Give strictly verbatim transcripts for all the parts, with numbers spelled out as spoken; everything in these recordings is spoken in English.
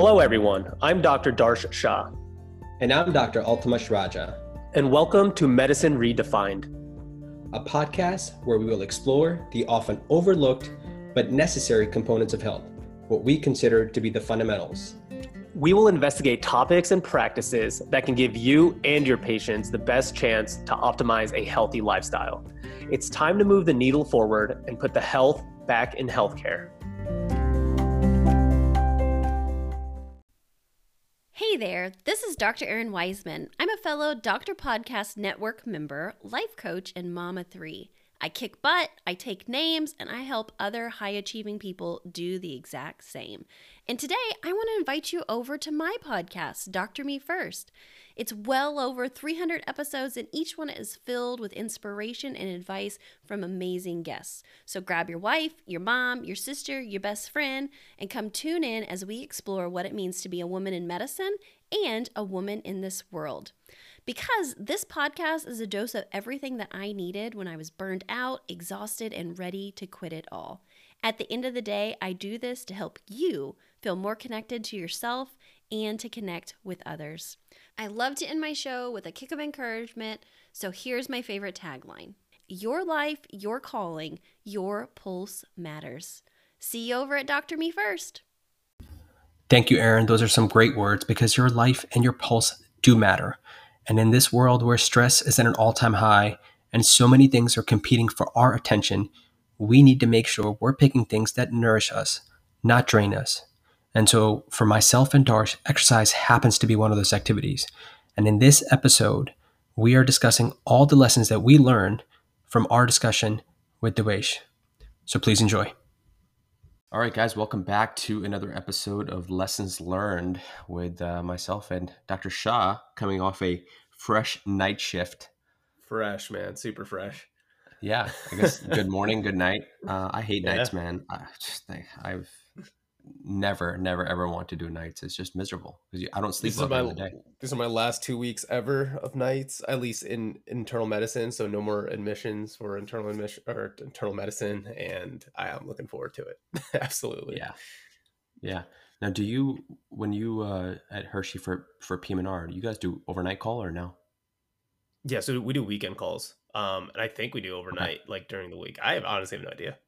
Hello, everyone. I'm Doctor Darsh Shah. And I'm Doctor Altamash Raja. And welcome to Medicine Redefined, a podcast where we will explore the often overlooked but necessary components of health, what we consider to be the fundamentals. We will investigate topics and practices that can give you and your patients the best chance to optimize a healthy lifestyle. It's time to move the needle forward and put the health back in healthcare. Hey there, this is Doctor Erin Wiseman. I'm a fellow Doctor Podcast Network member, life coach, and mama three. I kick butt, I take names, and I help other high-achieving people do the exact same. And today, I want to invite you over to my podcast, Doctor Me First. It's well over three hundred episodes, and each one is filled with inspiration and advice from amazing guests. So grab your wife, your mom, your sister, your best friend, and come tune in as we explore what it means to be a woman in medicine and a woman in this world. Because this podcast is a dose of everything that I needed when I was burned out, exhausted, and ready to quit it all. At the end of the day, I do this to help you feel more connected to yourself and to connect with others. I love to end my show with a kick of encouragement, so here's my favorite tagline. Your life, your calling, your pulse matters. See you over at Doctor Me First. Thank you, Erin. Those are some great words because your life and your pulse do matter. And in this world where stress is at an all-time high and so many things are competing for our attention, we need to make sure we're picking things that nourish us, not drain us. And so for myself and Darsh, exercise happens to be one of those activities. And in this episode, we are discussing all the lessons that we learned from our discussion with Devesh. So please enjoy. All right, guys, welcome back to another episode of Lessons Learned with uh, myself and Doctor Shah, coming off a fresh night shift. Fresh, man. Super fresh. Yeah, I guess good morning, good night. Uh, I hate yeah. nights, man. I just, I, I've never, never, ever want to do nights. It's just miserable because I don't sleep well during the day. These are my last two weeks ever of nights, at least in internal medicine. So no more admissions for internal admission or internal medicine, and I am looking forward to it. Absolutely. Yeah. Yeah. Now, do you, when you uh, at Hershey for for P M and R, do you guys do overnight call or no? Yeah, so we do weekend calls, um, and I think we do overnight, okay. like during the week. I have, honestly have no idea.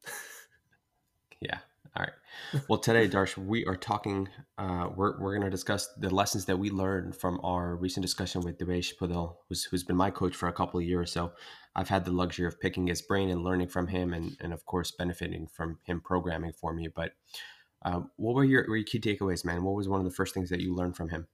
Yeah. All right. Well, today, Darsh, we are talking, uh, we're, we're going to discuss the lessons that we learned from our recent discussion with Devesh Pudel, who's, who's been my coach for a couple of years. So I've had the luxury of picking his brain and learning from him and, and of course, benefiting from him programming for me. But uh, what were your, were your key takeaways, man? What was one of the first things that you learned from him?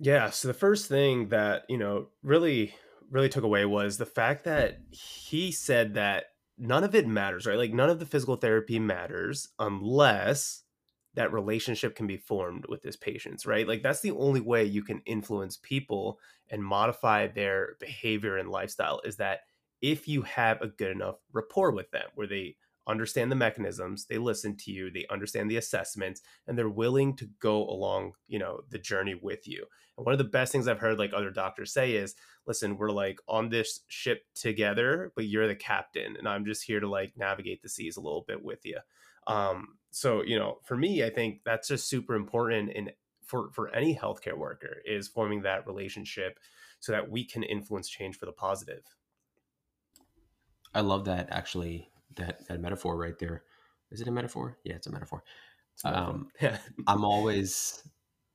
Yeah. So the first thing that, you know, really, really took away was the fact that he said that none of it matters, right? Like none of the physical therapy matters unless that relationship can be formed with his patients, right? Like that's the only way you can influence people and modify their behavior and lifestyle, is that if you have a good enough rapport with them where they understand the mechanisms, they listen to you, they understand the assessments, and they're willing to go along, you know, the journey with you. And one of the best things I've heard like other doctors say is, listen, we're like on this ship together, but you're the captain and I'm just here to like navigate the seas a little bit with you. Um, so, you know, for me, I think that's just super important in for, for any healthcare worker, is forming that relationship so that we can influence change for the positive. I love that, actually. That, that metaphor right there. Is it a metaphor? Yeah, it's a metaphor. It's a metaphor. Um, yeah. I'm always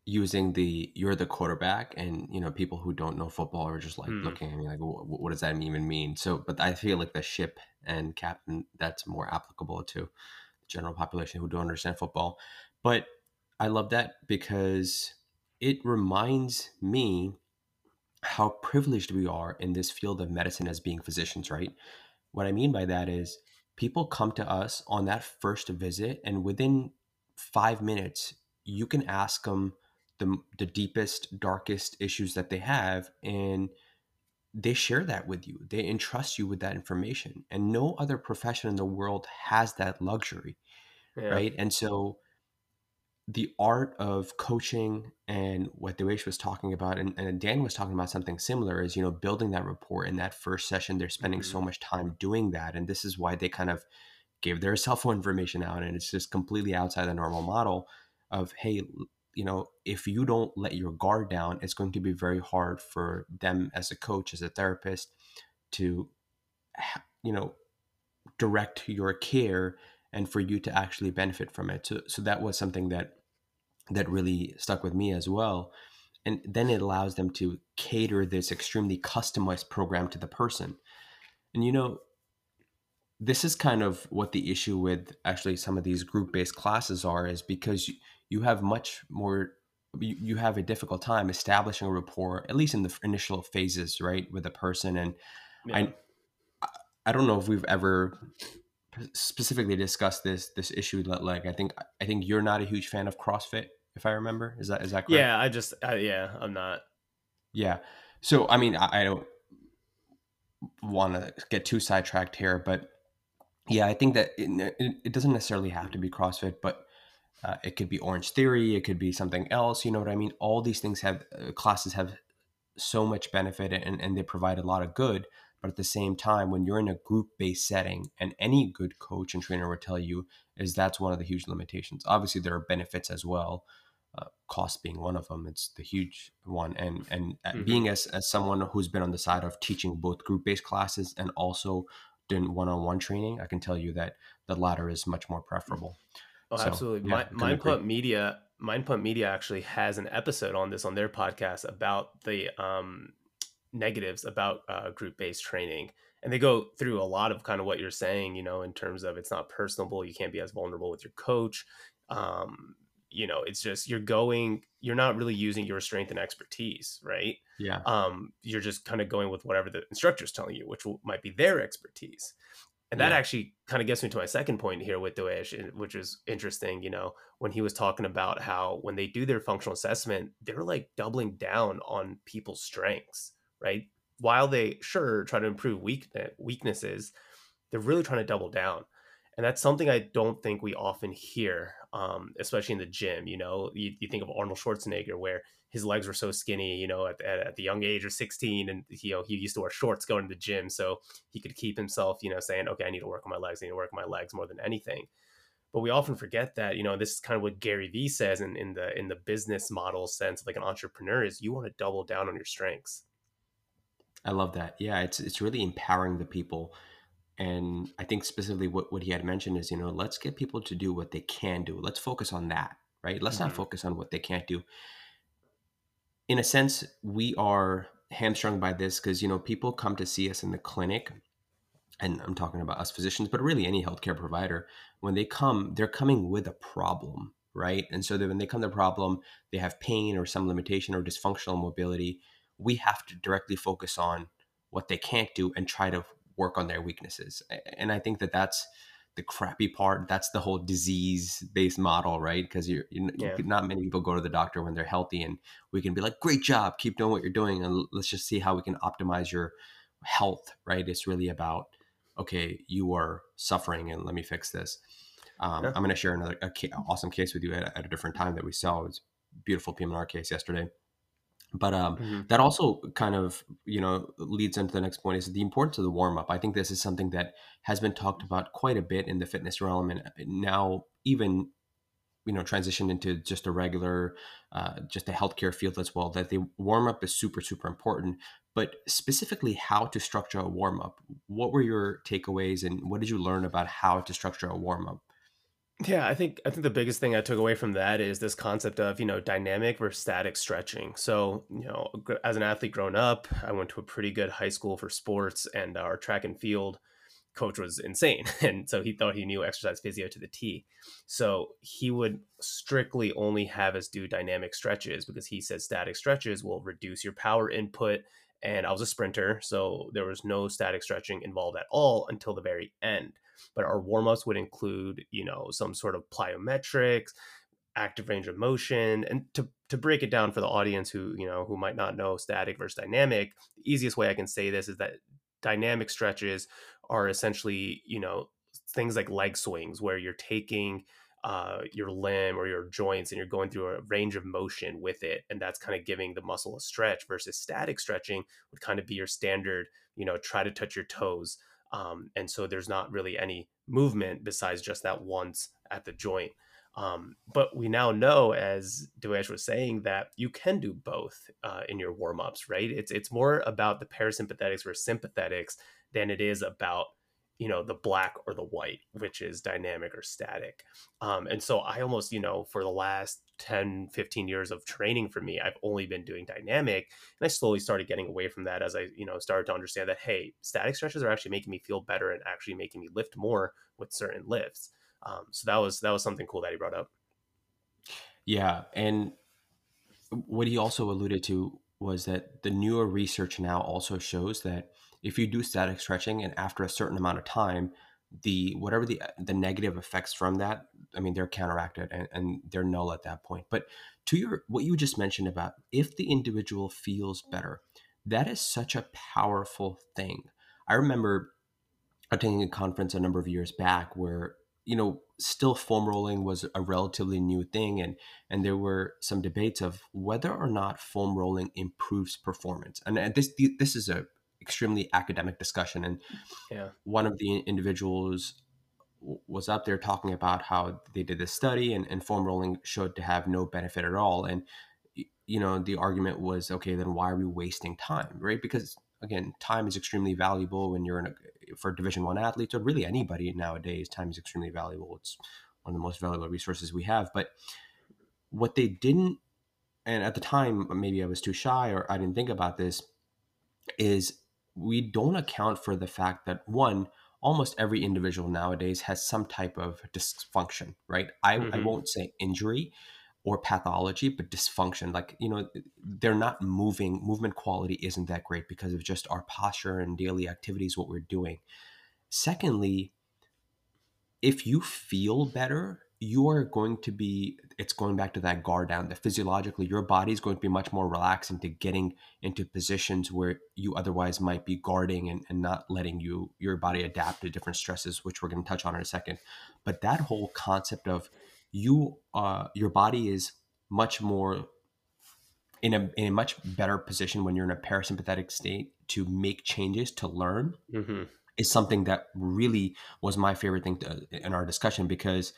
using the, you're the quarterback, and, you know, people who don't know football are just like mm. looking at me like, what, what does that even mean? So, but I feel like the ship and captain, that's more applicable to the general population who don't understand football. But I love that because it reminds me how privileged we are in this field of medicine as being physicians, right? What I mean by that is, people come to us on that first visit, and within five minutes, you can ask them the, the deepest, darkest issues that they have, and they share that with you. They entrust you with that information, and no other profession in the world has that luxury, yeah. right? And so the art of coaching, and what Devesh was talking about, and, and Dan was talking about something similar, is, you know, building that rapport in that first session. They're spending mm-hmm. so much time doing that. And this is why they kind of gave their cell phone information out. And it's just completely outside the normal model of, hey, you know, if you don't let your guard down, it's going to be very hard for them as a coach, as a therapist, to, you know, direct your care and for you to actually benefit from it. So, so that was something that that really stuck with me as well. And then it allows them to cater this extremely customized program to the person. And, you know, this is kind of what the issue with actually some of these group-based classes are, is because you, you have much more, you, you have a difficult time establishing a rapport, at least in the initial phases, right, with a person. And yeah. I, I don't know if we've ever specifically discussed this, this issue. Like, I think, I think you're not a huge fan of CrossFit, if I remember. Is that, is that correct? Yeah. I just, uh, yeah, I'm not. Yeah. So, I mean, I, I don't want to get too sidetracked here, but yeah, I think that it, it doesn't necessarily have to be CrossFit, but uh, it could be Orange Theory. It could be something else. You know what I mean? All these things have uh, classes have so much benefit, and, and they provide a lot of good. But at the same time, when you're in a group-based setting, and any good coach and trainer would tell you, is that's one of the huge limitations. Obviously, there are benefits as well, uh, cost being one of them. It's the huge one. And and mm-hmm. being as, as someone who's been on the side of teaching both group-based classes and also doing one-on-one training, I can tell you that the latter is much more preferable. Oh, so, absolutely. Yeah, Mind Pump Media, Mind Pump Media actually has an episode on this on their podcast about the um. negatives about uh, group-based training, and they go through a lot of kind of what you're saying, you know, in terms of it's not personable, you can't be as vulnerable with your coach, um you know, it's just you're going you're not really using your strength and expertise, right? Yeah. Um you're just kind of going with whatever the instructor's telling you, which will, might be their expertise. And that yeah. actually kind of gets me to my second point here with Devesh, which is interesting, you know, when he was talking about how when they do their functional assessment, they're like doubling down on people's strengths, right? While they sure try to improve weakness, weaknesses, they're really trying to double down. And that's something I don't think we often hear, um, especially in the gym. You know, you, you think of Arnold Schwarzenegger, where his legs were so skinny, you know, at, at, at the young age of sixteen, and you know, he used to wear shorts going to the gym so he could keep himself, you know, saying, okay, I need to work on my legs, I need to work on my legs more than anything. But we often forget that, you know, this is kind of what Gary Vee says in, in the in the business model sense, like an entrepreneur, is you want to double down on your strengths. I love that. Yeah, it's it's really empowering the people. And I think specifically what, what he had mentioned is, you know, let's get people to do what they can do. Let's focus on that, right? Let's mm-hmm. not focus on what they can't do. In a sense, we are hamstrung by this because, you know, people come to see us in the clinic, and I'm talking about us physicians, but really any healthcare provider. When they come, they're coming with a problem, right? And so that when they come to the problem, they have pain or some limitation or dysfunctional mobility. We have to directly focus on what they can't do and try to work on their weaknesses. And I think that that's the crappy part. That's the whole disease-based model, right? Because you're, you're yeah. not many people go to the doctor when they're healthy, and we can be like, great job, keep doing what you're doing, and let's just see how we can optimize your health, right? It's really about, okay, you are suffering and let me fix this. Um, yeah. I'm going to share another a ca- awesome case with you at, at a different time that we saw. It was a beautiful P M and R case yesterday. But um, mm-hmm. that also kind of, you know, leads into the next point, is the importance of the warm up. I think this is something that has been talked about quite a bit in the fitness realm, and now even, you know, transitioned into just a regular, uh, just a healthcare field as well, that the warm up is super, super important. But specifically how to structure a warm up. What were your takeaways, and what did you learn about how to structure a warm up? Yeah, I think I think the biggest thing I took away from that is this concept of, you know, dynamic versus static stretching. So, you know, as an athlete growing up, I went to a pretty good high school for sports, and our track and field coach was insane. And so he thought he knew exercise physio to the T. So he would strictly only have us do dynamic stretches because he said static stretches will reduce your power input. And I was a sprinter, so there was no static stretching involved at all until the very end. But our warm-ups would include, you know, some sort of plyometrics, active range of motion. And to, to break it down for the audience who, you know, who might not know static versus dynamic, the easiest way I can say this is that dynamic stretches are essentially, you know, things like leg swings, where you're taking uh, your limb or your joints and you're going through a range of motion with it. And that's kind of giving the muscle a stretch, versus static stretching would kind of be your standard, you know, try to touch your toes. Um, and so there's not really any movement besides just that once at the joint. Um, but we now know, as Devesh was saying, that you can do both uh, in your warm-ups, right? It's it's more about the parasympathetics or sympathetics than it is about, you know, the black or the white, which is dynamic or static. Um, and so I almost, you know, for the last ten, fifteen years of training for me, I've only been doing dynamic. And I slowly started getting away from that as I, you know, started to understand that, hey, static stretches are actually making me feel better and actually making me lift more with certain lifts. Um, so that was, that was something cool that he brought up. Yeah. And what he also alluded to was that the newer research now also shows that if you do static stretching and after a certain amount of time, the, whatever the, the negative effects from that, I mean, they're counteracted and, and they're null at that point. But to your, what you just mentioned about if the individual feels better, that is such a powerful thing. I remember attending a conference a number of years back where, you know, still foam rolling was a relatively new thing. And, and there were some debates of whether or not foam rolling improves performance. And, and this, this is a extremely academic discussion. And yeah. One of the individuals was up there talking about how they did this study and, and foam rolling showed to have no benefit at all. And, you know, the argument was, okay, then why are we wasting time, right? Because again, time is extremely valuable when you're in a, for Division One athletes or really anybody nowadays, time is extremely valuable. It's one of the most valuable resources we have. But what they didn't, and at the time, maybe I was too shy or I didn't think about this, is we don't account for the fact that one, almost every individual nowadays has some type of dysfunction, right? I, mm-hmm. I won't say injury or pathology, but dysfunction. Like, you know, they're not moving, movement quality isn't that great because of just our posture and daily activities, what we're doing. Secondly, if you feel better, you are going to be, it's going back to that guard down, that physiologically your body is going to be much more relaxed into getting into positions where you otherwise might be guarding and, and not letting you your body adapt to different stresses, which we're going to touch on in a second. But that whole concept of you, uh, your body is much more in a, in a much better position when you're in a parasympathetic state to make changes, to learn, mm-hmm. is something that really was my favorite thing to, in our discussion because,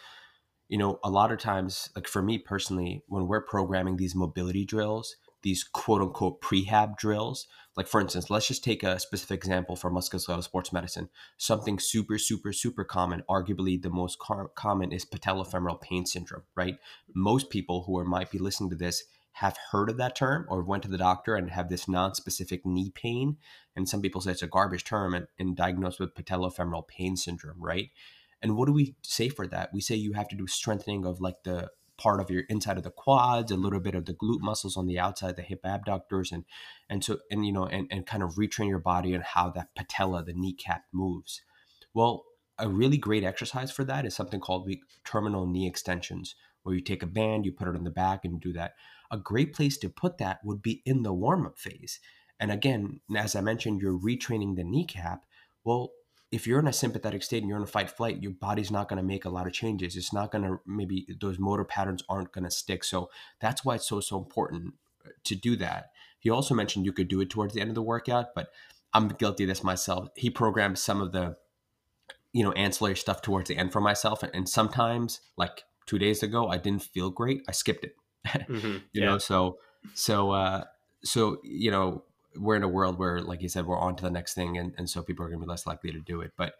you know, a lot of times, like for me personally, when we're programming these mobility drills, these quote unquote prehab drills, like for instance, let's just take a specific example for musculoskeletal sports medicine, something super, super, super common, arguably the most com- common is patellofemoral pain syndrome, right? Most people who are, might be listening to this have heard of that term or went to the doctor and have this non-specific knee pain. And some people say it's a garbage term and, and diagnosed with patellofemoral pain syndrome, right? And what do we say for that? We say you have to do strengthening of like the part of your inside of the quads, a little bit of the glute muscles on the outside, the hip abductors, and and so and you know and, and kind of retrain your body and how that patella, the kneecap, moves. Well, a really great exercise for that is something called terminal knee extensions, where you take a band, you put it on the back, and do that. A great place to put that would be in the warm-up phase. And again, as I mentioned, you're retraining the kneecap. Well, if you're in a sympathetic state and you're in a fight flight, your body's not going to make a lot of changes. It's not going to, maybe those motor patterns aren't going to stick. So that's why it's so, so important to do that. He also mentioned you could do it towards the end of the workout, but I'm guilty of this myself. He programmed some of the, you know, ancillary stuff towards the end for myself. And sometimes like two days ago, I didn't feel great. I skipped it, mm-hmm. you yeah. know? So, so, uh, so, you know, we're in a world where, like you said, we're on to the next thing. And, and so people are going to be less likely to do it. But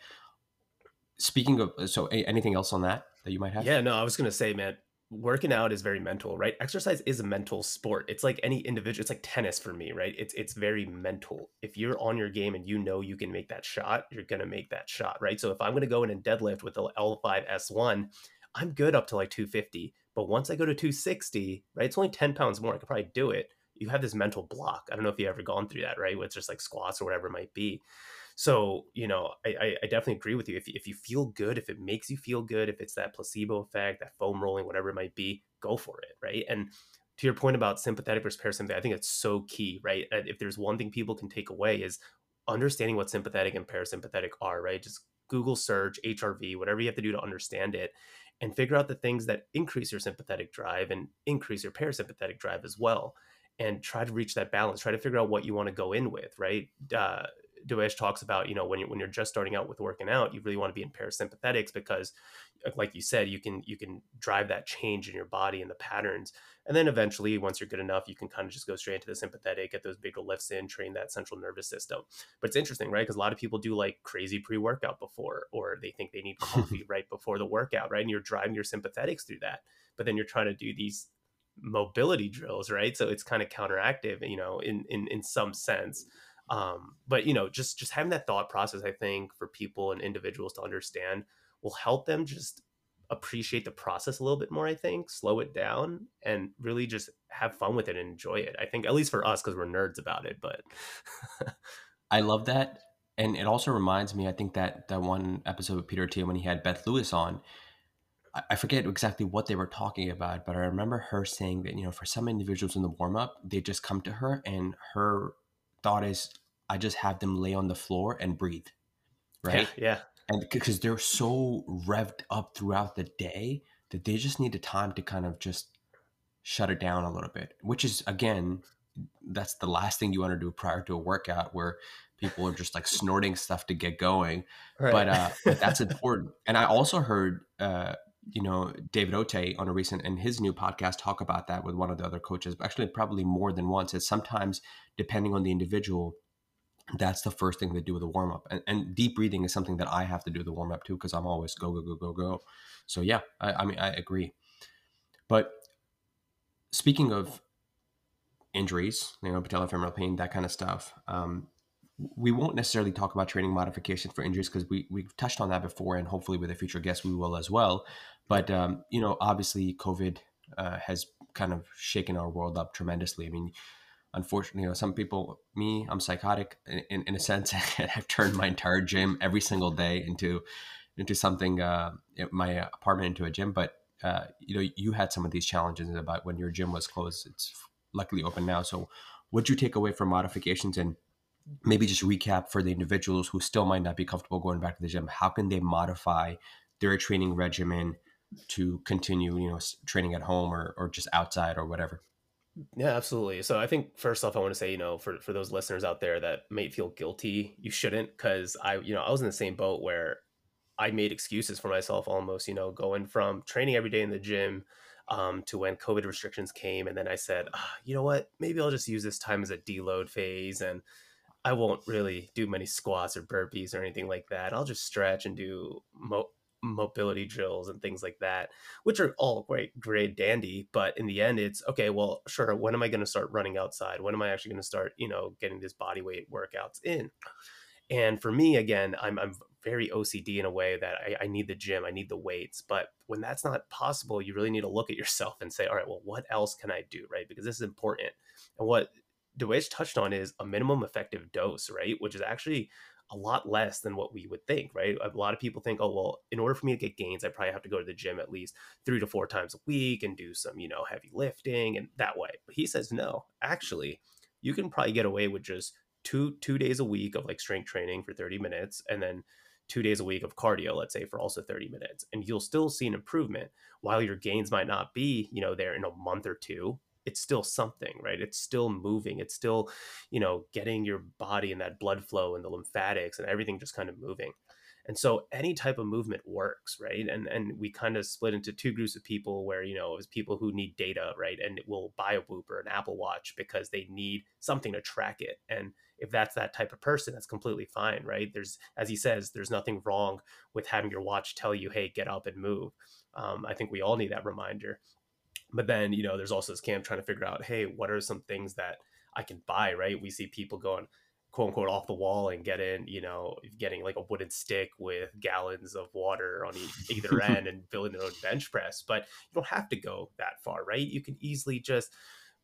speaking of, so anything else on that that you might have? Yeah, no, I was going to say, man, working out is very mental, right? Exercise is a mental sport. It's like any individual, it's like tennis for me, right? It's, it's very mental. If you're on your game and you know, you can make that shot, you're going to make that shot, right? So if I'm going to go in and deadlift with the L five S one, I'm good up to like two fifty. But once I go to two sixty, right, it's only ten pounds more. I could probably do it. You have this mental block. I don't know if you've ever gone through that, right? Where it's just like squats or whatever it might be. So, you know, I, I definitely agree with you. If, if you feel good, if it makes you feel good, if it's that placebo effect, that foam rolling, whatever it might be, go for it, right? And to your point about sympathetic versus parasympathetic, I think it's so key, right? And if there's one thing people can take away is understanding what sympathetic and parasympathetic are, right? Just Google search, H R V, whatever you have to do to understand it and figure out the things that increase your sympathetic drive and increase your parasympathetic drive as well. And try to reach that balance, try to figure out what you want to go in with, right? Uh, Devesh talks about, you know, when you're, when you're just starting out with working out, you really want to be in parasympathetics because, like you said, you can you can drive that change in your body and the patterns. And then eventually, once you're good enough, you can kind of just go straight into the sympathetic, get those bigger lifts in, train that central nervous system. But it's interesting, right? Because a lot of people do like crazy pre-workout before, or they think they need coffee right before the workout, right? And you're driving your sympathetics through that. But then you're trying to do these mobility drills, right? So it's kind of counteractive, you know, in in in some sense. Um, but, you know, just just having that thought process, I think, for people and individuals to understand will help them just appreciate the process a little bit more, I think, slow it down and really just have fun with it and enjoy it. I think, at least for us, because we're nerds about it. But I love that. And it also reminds me, I think that that one episode of Peter T when he had Beth Lewis on, I forget exactly what they were talking about, but I remember her saying that, you know, for some individuals in the warm up, they just come to her and her thought is, I just have them lay on the floor and breathe, right? Yeah, yeah. And because they're so revved up throughout the day that they just need the time to kind of just shut it down a little bit, which is, again, that's the last thing you want to do prior to a workout where people are just like snorting stuff to get going. Right. But, uh, but that's important. And I also heard, uh, you know, David Ote on a recent and his new podcast talk about that with one of the other coaches, but actually probably more than once. It's sometimes depending on the individual, that's the first thing they do with a warm up. And, and deep breathing is something that I have to do the warm up too, because I'm always go, go, go, go, go. So yeah, I, I mean, I agree. But speaking of injuries, you know, patellofemoral pain, that kind of stuff, um, we won't necessarily talk about training modification for injuries because we, we've touched on that before, and hopefully with a future guest, we will as well. But, um, you know, obviously COVID uh, has kind of shaken our world up tremendously. I mean, unfortunately, you know, some people, me, I'm psychotic in, in a sense. I've turned my entire gym every single day into into something, uh, my apartment into a gym. But, uh, you know, you had some of these challenges about when your gym was closed. It's luckily open now. So what'd you take away from modifications, and maybe just recap for the individuals who still might not be comfortable going back to the gym? How can they modify their training regimen to continue, you know, training at home or, or just outside or whatever? Yeah, absolutely. So I think first off, I want to say, you know, for, for those listeners out there that may feel guilty, you shouldn't, because I, you know, I was in the same boat where I made excuses for myself almost, you know, going from training every day in the gym Um, to when COVID restrictions came. And then I said, oh, you know what, maybe I'll just use this time as a deload phase, and I won't really do many squats or burpees or anything like that. I'll just stretch and do mo- mobility drills and things like that, which are all great, great dandy. But in the end, it's okay, well, sure, when am I going to start running outside? When am I actually going to start, you know, getting this body weight workouts in? And for me, again, I'm, I'm very O C D in a way that I, I need the gym, I need the weights. But when that's not possible, you really need to look at yourself and say, all right, well, what else can I do, right? Because this is important. And what Devesh touched on is a minimum effective dose, right? Which is actually a lot less than what we would think, right? A lot of people think, oh, well, in order for me to get gains, I probably have to go to the gym at least three to four times a week and do some, you know, heavy lifting and that way. But he says, no, actually, you can probably get away with just two two days a week of like strength training for thirty minutes, and then two days a week of cardio, let's say, for also thirty minutes, and you'll still see an improvement. While your gains might not be, you know, there in a month or two, it's still something, right? It's still moving. It's still, you know, getting your body and that blood flow and the lymphatics and everything just kind of moving. And so any type of movement works, right? And and we kind of split into two groups of people where, you know, it was people who need data, right? And will buy a Whoop or an Apple Watch because they need something to track it. And if that's that type of person, that's completely fine, right? There's, as he says, there's nothing wrong with having your watch tell you, hey, get up and move. Um, I think we all need that reminder. But then, you know, there's also this camp trying to figure out, hey, what are some things that I can buy, right? We see people going, quote unquote, off the wall and get in, you know, getting like a wooden stick with gallons of water on either end and building their own bench press. But you don't have to go that far, right? You can easily just,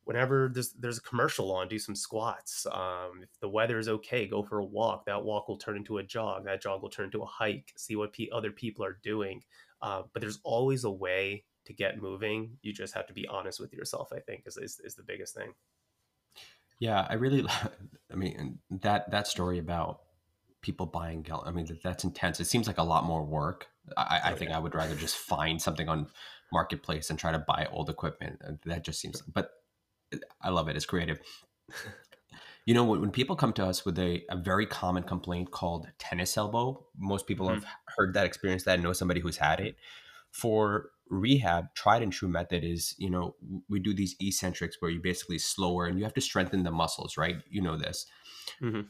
whenever there's, there's a commercial on, do some squats. Um, if the weather is okay, go for a walk. That walk will turn into a jog. That jog will turn into a hike. See what p- other people are doing. Uh, but there's always a way to get moving. You just have to be honest with yourself, I think, is is, is the biggest thing. Yeah, I really, I mean, that, that story about people buying gallons, I mean, that, that's intense. It seems like a lot more work. I, I oh, think yeah. I would rather just find something on Marketplace and try to buy old equipment. That just seems, but I love it. It's creative. You know, when people come to us with a, a very common complaint called tennis elbow, most people mm-hmm. have heard that, experienced that, know somebody who's had it. For rehab, tried and true method is, you know, we do these eccentrics where you basically slower and you have to strengthen the muscles, right? You know this. Mm-hmm.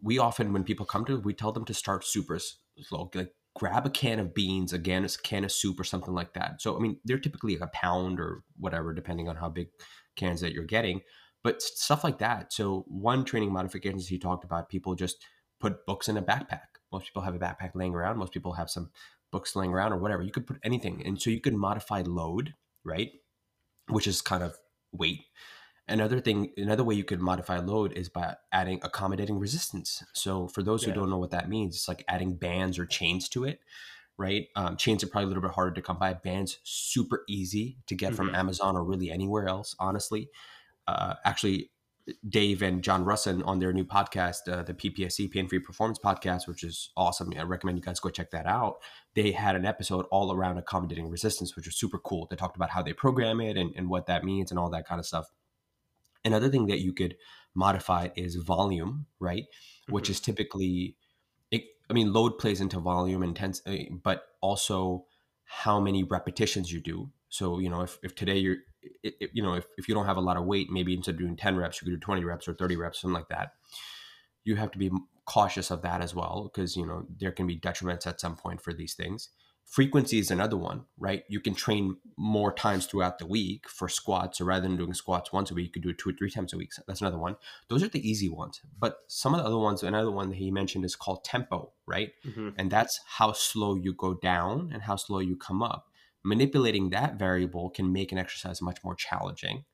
We often, when people come to it, we tell them to start super slow, like grab a can of beans, again, a can of soup or something like that. So, I mean, they're typically a pound or whatever, depending on how big cans that you're getting, but stuff like that. So one training modifications he talked about, people just put books in a backpack. Most people have a backpack laying around. Most people have some books laying around or whatever. You could put anything. And so you could modify load, right? Which is kind of weight. Another thing, another way you could modify load is by adding accommodating resistance. So for those yeah. who don't know what that means, it's like adding bands or chains to it, right? Um, chains are probably a little bit harder to come by. Bands, super easy to get mm-hmm. from Amazon or really anywhere else, honestly. Uh, actually, Dave and John Russin on their new podcast, uh, the P P S C Pain-Free Performance Podcast, which is awesome. I recommend you guys go check that out. They had an episode all around accommodating resistance, which was super cool. They talked about how they program it and, and what that means and all that kind of stuff. Another thing that you could modify is volume, right? Mm-hmm. Which is typically, it, I mean, load plays into volume, intensity, but also how many repetitions you do. So, you know, if, if today you're, It, you know, if, if you don't have a lot of weight, maybe instead of doing ten reps, you could do twenty reps or thirty reps, something like that. You have to be cautious of that as well, because, you know, there can be detriments at some point for these things. Frequency is another one, right? You can train more times throughout the week for squats. So rather than doing squats once a week, you could do it two or three times a week. So that's another one. Those are the easy ones. But some of the other ones, another one that he mentioned is called tempo, right? Mm-hmm. And that's how slow you go down and how slow you come up. Manipulating that variable can make an exercise much more challenging.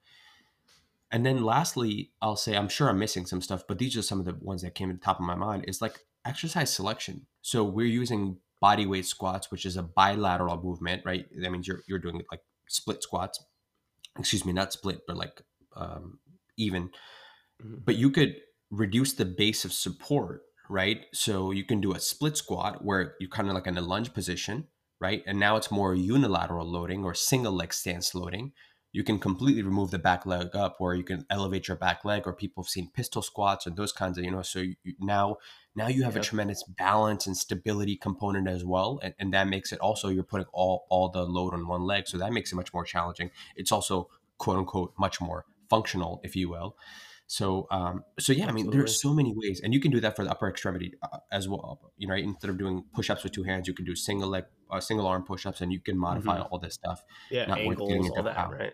And then lastly, I'll say, I'm sure I'm missing some stuff, but these are some of the ones that came to the top of my mind, is like exercise selection. So we're using body weight squats, which is a bilateral movement, right? That means you're you're doing like split squats, excuse me, not split, but like um, even, mm-hmm. but you could reduce the base of support, right? So you can do a split squat where you're kind of like in a lunge position, right? And now it's more unilateral loading or single leg stance loading. You can completely remove the back leg up, or you can elevate your back leg, or people have seen pistol squats and those kinds of, you know, so you, now, now you have yep. a tremendous balance and stability component as well. And, and that makes it also, you're putting all, all the load on one leg. So that makes it much more challenging. It's also quote unquote, much more functional, if you will. So, um, so yeah, Absolutely. I mean, there are so many ways, and you can do that for the upper extremity uh, as well. You know, right? Instead of doing push-ups with two hands, you can do single leg, uh, single arm push-ups, and you can modify mm-hmm. all this stuff. Yeah, not angles, all that, power. Right?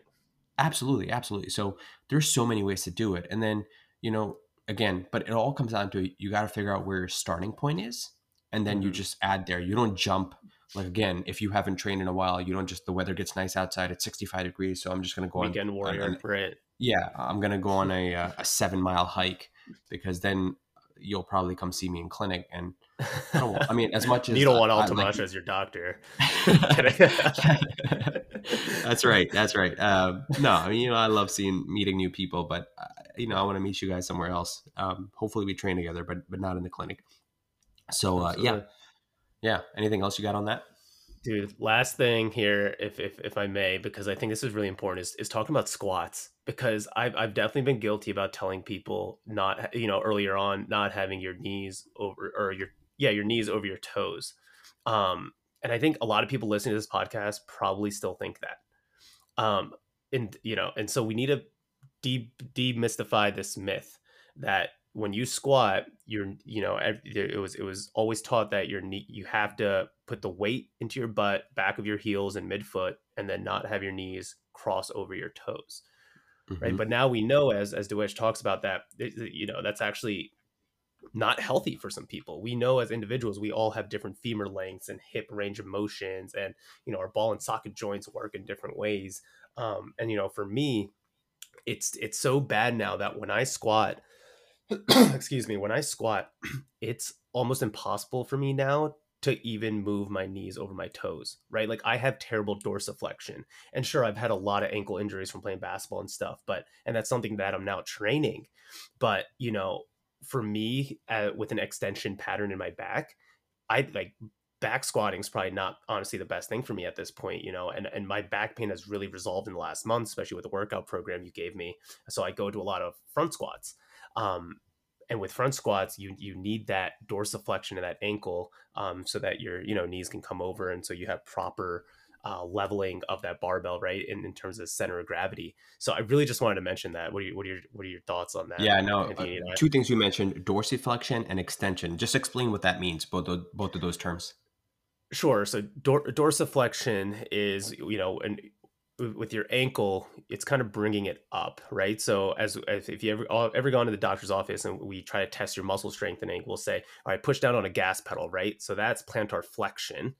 Absolutely, absolutely. So there's so many ways to do it, and then you know, again, but it all comes down to you got to figure out where your starting point is, and then mm-hmm. you just add there. You don't jump. Like, again, if you haven't trained in a while, you don't just, the weather gets nice outside, it's sixty-five degrees. So I'm just going to go Weekend on. Weekend warrior, on, right? Yeah. I'm going to go on a, a seven mile hike, because then you'll probably come see me in clinic. And I, don't, I mean, as much as you don't want Altamash like, as your doctor. That's right. That's right. Um, no, I mean, you know, I love seeing, meeting new people, but uh, you know, I want to meet you guys somewhere else. Um, hopefully we train together, but, but not in the clinic. So uh, yeah. Yeah. Anything else you got on that? Dude, last thing here, if if if I may, because I think this is really important, is, is talking about squats, because I've, I've definitely been guilty about telling people not, you know, earlier on, not having your knees over or your, yeah, your knees over your toes. Um, and I think a lot of people listening to this podcast probably still think that. Um, and, you know, and so we need to de- demystify this myth that when you squat, you're, you know, it was, it was always taught that your knee, you have to put the weight into your butt, back of your heels and midfoot, and then not have your knees cross over your toes. Mm-hmm. Right. But now we know, as, as Devesh talks about that, it, you know, that's actually not healthy for some people. We know as individuals, we all have different femur lengths and hip range of motions, and, you know, our ball and socket joints work in different ways. Um, and, you know, for me, it's, it's so bad now that when I squat, excuse me, when I squat, it's almost impossible for me now to even move my knees over my toes, right? Like, I have terrible dorsiflexion, and sure, I've had a lot of ankle injuries from playing basketball and stuff, but, and that's something that I'm now training. But, you know, for me, uh, with an extension pattern in my back, I like back squatting is probably not honestly the best thing for me at this point, you know, and, and my back pain has really resolved in the last month, especially with the workout program you gave me. So I go to a lot of front squats. Um, and with front squats, you you need that dorsiflexion of that ankle um, so that your you know knees can come over, and so you have proper uh, leveling of that barbell, right? In, in terms of center of gravity. So I really just wanted to mention that. What are you, what are your what are your thoughts on that? Yeah, no. Uh, two things you mentioned: dorsiflexion and extension. Just explain what that means. Both of, both of those terms. Sure. So dor- dorsiflexion is you know an with your ankle, it's kind of bringing it up, right? So as if you ever ever gone to the doctor's office and we try to test your muscle strengthening, we'll say, all right, push down on a gas pedal, right? So that's plantar flexion.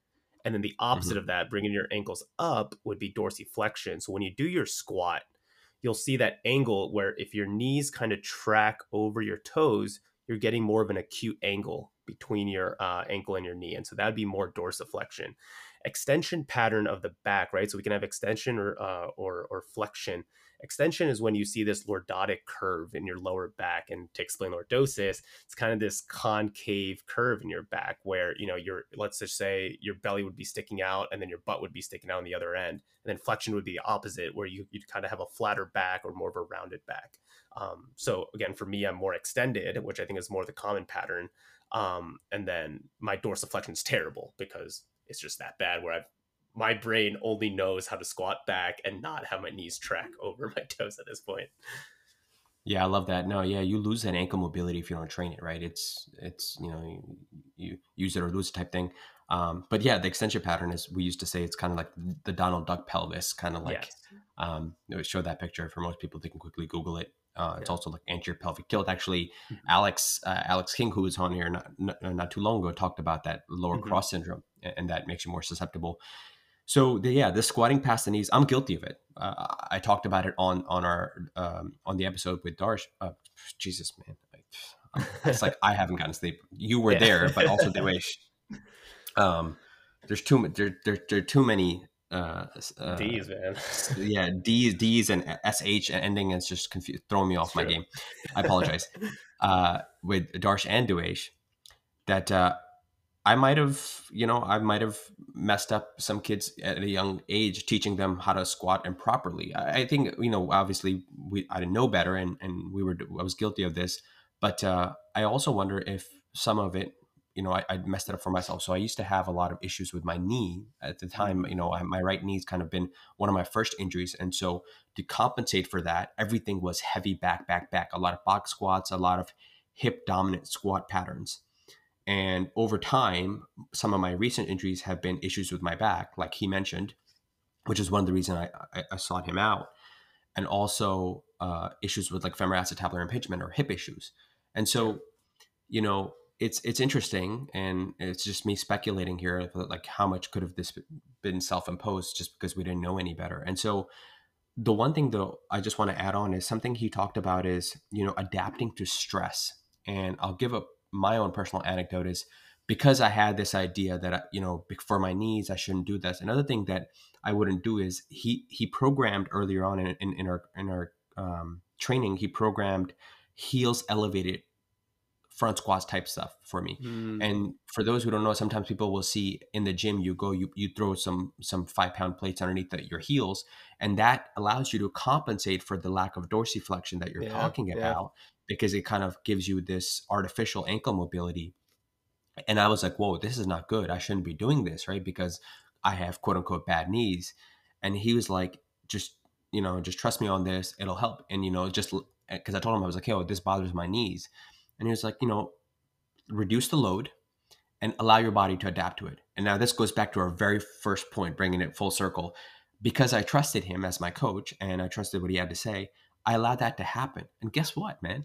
And then the opposite mm-hmm. of that, bringing your ankles up, would be dorsiflexion. So when you do your squat, you'll see that angle where if your knees kind of track over your toes, you're getting more of an acute angle between your uh, ankle and your knee. And so that'd be more dorsiflexion. Extension pattern of the back, right? So we can have extension or, uh, or, or flexion. Extension is when you see this lordotic curve in your lower back, and to explain lordosis, it's kind of this concave curve in your back where, you know, your, let's just say your belly would be sticking out and then your butt would be sticking out on the other end. And then flexion would be the opposite, where you, you'd kind of have a flatter back or more of a rounded back. Um, so again, for me, I'm more extended, which I think is more the common pattern. Um, and then my dorsiflexion is terrible because it's just that bad, where I've, my brain only knows how to squat back and not have my knees track over my toes at this point. Yeah, I love that. No, yeah, you lose that ankle mobility if you don't train it, right? It's, it's you know, you, you use it or lose type thing. Um, but yeah, the extension pattern is, we used to say it's kind of like the Donald Duck pelvis, kind of like, yes. um, it would show that picture for most people. They can quickly Google it. Uh, it's yeah. also like anterior pelvic tilt. Actually, mm-hmm. Alex uh, Alex King, who was on here not, not, not too long ago, talked about that lower mm-hmm. cross syndrome, and that makes you more susceptible. So the, yeah, the squatting past the knees, I'm guilty of it. Uh, I talked about it on on our um, on the episode with Darsh. Uh, Jesus, man, I, it's like I haven't gotten sleep. You were yeah. there, but also Devesh. Um, there's too there there there are too many. Uh, uh, D's, man. yeah, D's, D's, and S H ending is just confused, throwing me off it's my true. game. I apologize. uh, with Darsh and Devesh, that uh, I might have, you know, I might have messed up some kids at a young age, teaching them how to squat improperly. I, I think, you know, obviously, we I didn't know better, and and we were I was guilty of this. But uh, I also wonder if some of it. You know, I, I messed it up for myself. So I used to have a lot of issues with my knee at the time. You know, I, my right knee's kind of been one of my first injuries. And so to compensate for that, everything was heavy back, back, back, a lot of box squats, a lot of hip dominant squat patterns. And over time, some of my recent injuries have been issues with my back, like he mentioned, which is one of the reasons I, I, I sought him out. And also uh, issues with like femoracetabular impingement or hip issues. And so, you know, It's it's interesting, and it's just me speculating here, like how much could have this been self-imposed just because we didn't know any better. And so the one thing though I just want to add on is something he talked about is, you know, adapting to stress. And I'll give up my own personal anecdote is because I had this idea that, I, you know, for my knees, I shouldn't do this. Another thing that I wouldn't do is he he programmed earlier on in, in, in our, in our um, training, he programmed heels elevated front squats type stuff for me. Mm. And for those who don't know, sometimes people will see in the gym, you go, you you throw some some five pound plates underneath the, your heels. And that allows you to compensate for the lack of dorsiflexion that you're yeah, talking about yeah. because it kind of gives you this artificial ankle mobility. And I was like, whoa, this is not good. I shouldn't be doing this, right? Because I have quote unquote bad knees. And he was like, just, you know, just trust me on this. It'll help. And, you know, just because I told him, I was like, yo, this bothers my knees. And he was like, you know, reduce the load and allow your body to adapt to it. And now this goes back to our very first point, bringing it full circle. Because I trusted him as my coach and I trusted what he had to say, I allowed that to happen. And guess what, man?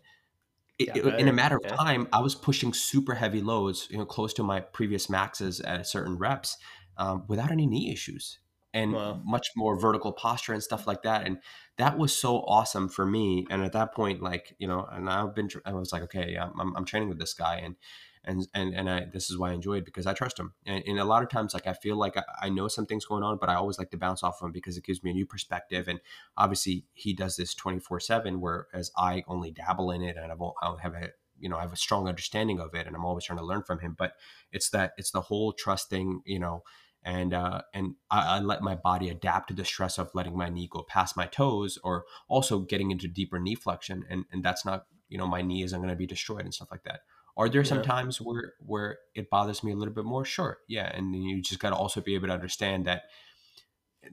It, it, in a matter of yeah. time, I was pushing super heavy loads, you know, close to my previous maxes at certain reps um, without any knee issues and wow. much more vertical posture and stuff like that. And that was so awesome for me. And at that point, like, you know, and I've been, I was like, okay, I'm, I'm training with this guy. And, and, and, and I, this is why I enjoy it because I trust him. And, and a lot of times, like, I feel like I, I know something's going on, but I always like to bounce off of him because it gives me a new perspective. And obviously he does this twenty-four seven, whereas I only dabble in it and I won't, I'll have a, you know, I have a strong understanding of it and I'm always trying to learn from him, but it's that, it's the whole trust thing, you know, And uh, and I, I let my body adapt to the stress of letting my knee go past my toes or also getting into deeper knee flexion. And, and that's not you know, my knee isn't going to be destroyed and stuff like that. Are there some yeah. times where, where it bothers me a little bit more? Sure. Yeah. And then you just got to also be able to understand that.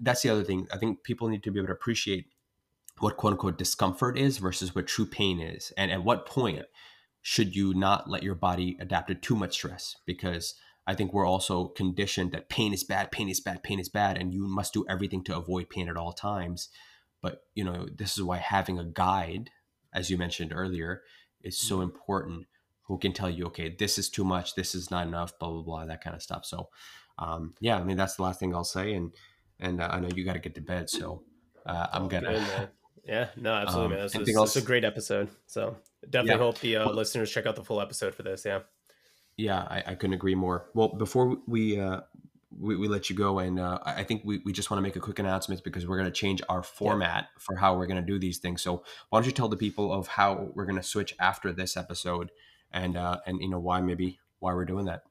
That's the other thing. I think people need to be able to appreciate what quote unquote discomfort is versus what true pain is. And at what point should you not let your body adapt to too much stress? Because I think we're also conditioned that pain is bad, pain is bad, pain is bad. And you must do everything to avoid pain at all times. But, you know, this is why having a guide, as you mentioned earlier, is so important, who can tell you, okay, this is too much, this is not enough, blah, blah, blah, that kind of stuff. So, um, yeah, I mean, that's the last thing I'll say. And, and uh, I know you got to get to bed, so uh, I'm going to. Yeah, no, absolutely. Um, man. This was a great episode. So definitely yeah. hope the uh, well, listeners check out the full episode for this. Yeah. Yeah, I, I couldn't agree more. Well, before we uh, we, we let you go, and uh, I think we, we just want to make a quick announcement because we're going to change our format yeah. for how we're going to do these things. So why don't you tell the people of how we're going to switch after this episode, and uh, and you know why maybe why we're doing that.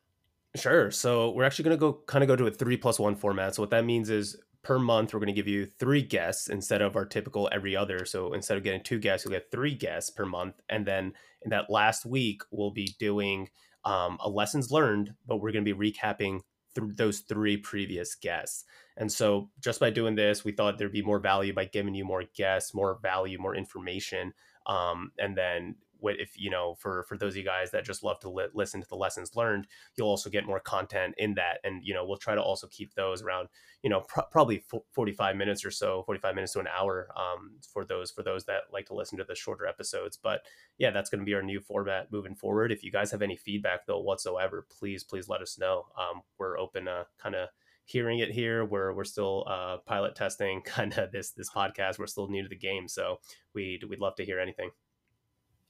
Sure. So we're actually going to go kind of go to a three plus one format. So what that means is, per month, we're going to give you three guests instead of our typical every other. So instead of getting two guests, you'll get three guests per month. And then in that last week, we'll be doing um, a lessons learned, but we're going to be recapping th- those three previous guests. And so just by doing this, we thought there'd be more value by giving you more guests, more value, more information. Um, and then what if, you know, for, for those of you guys that just love to li- listen to the lessons learned, you'll also get more content in that. And, you know, we'll try to also keep those around, you know, pr- probably f- forty-five minutes or so, forty-five minutes to an hour um, for those, for those that like to listen to the shorter episodes. But yeah, that's going to be our new format moving forward. If you guys have any feedback though, whatsoever, please, please let us know. Um, we're open to kind of hearing it here. We're, we're still uh, pilot testing kind of this, this podcast. We're still new to the game. So we'd, we'd love to hear anything.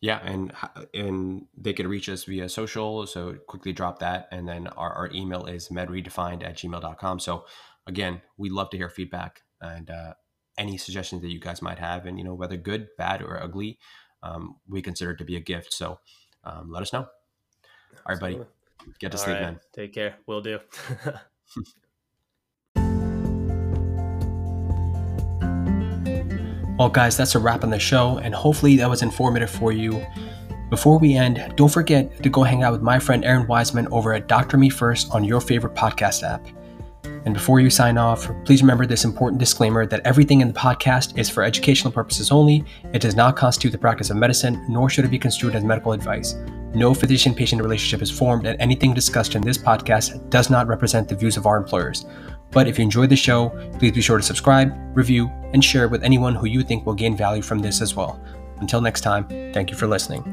Yeah, and and they can reach us via social, so quickly drop that. And then our, our email is medredefined at gmail dot com. So again, we love to hear feedback and uh, any suggestions that you guys might have. And, you know, whether good, bad, or ugly, um, we consider it to be a gift. So um, let us know. Absolutely. All right, buddy. Get to All sleep, right. man. Take care. Will do. Well, guys, that's a wrap on the show, and hopefully that was informative for you. Before we end, don't forget to go hang out with my friend Erin Wiseman over at Doctor Me First on your favorite podcast app. And before you sign off, please remember this important disclaimer that everything in the podcast is for educational purposes only. It does not constitute the practice of medicine, nor should it be construed as medical advice. No physician-patient relationship is formed, and anything discussed in this podcast does not represent the views of our employers. But if you enjoyed the show, please be sure to subscribe, review, and share it with anyone who you think will gain value from this as well. Until next time, thank you for listening.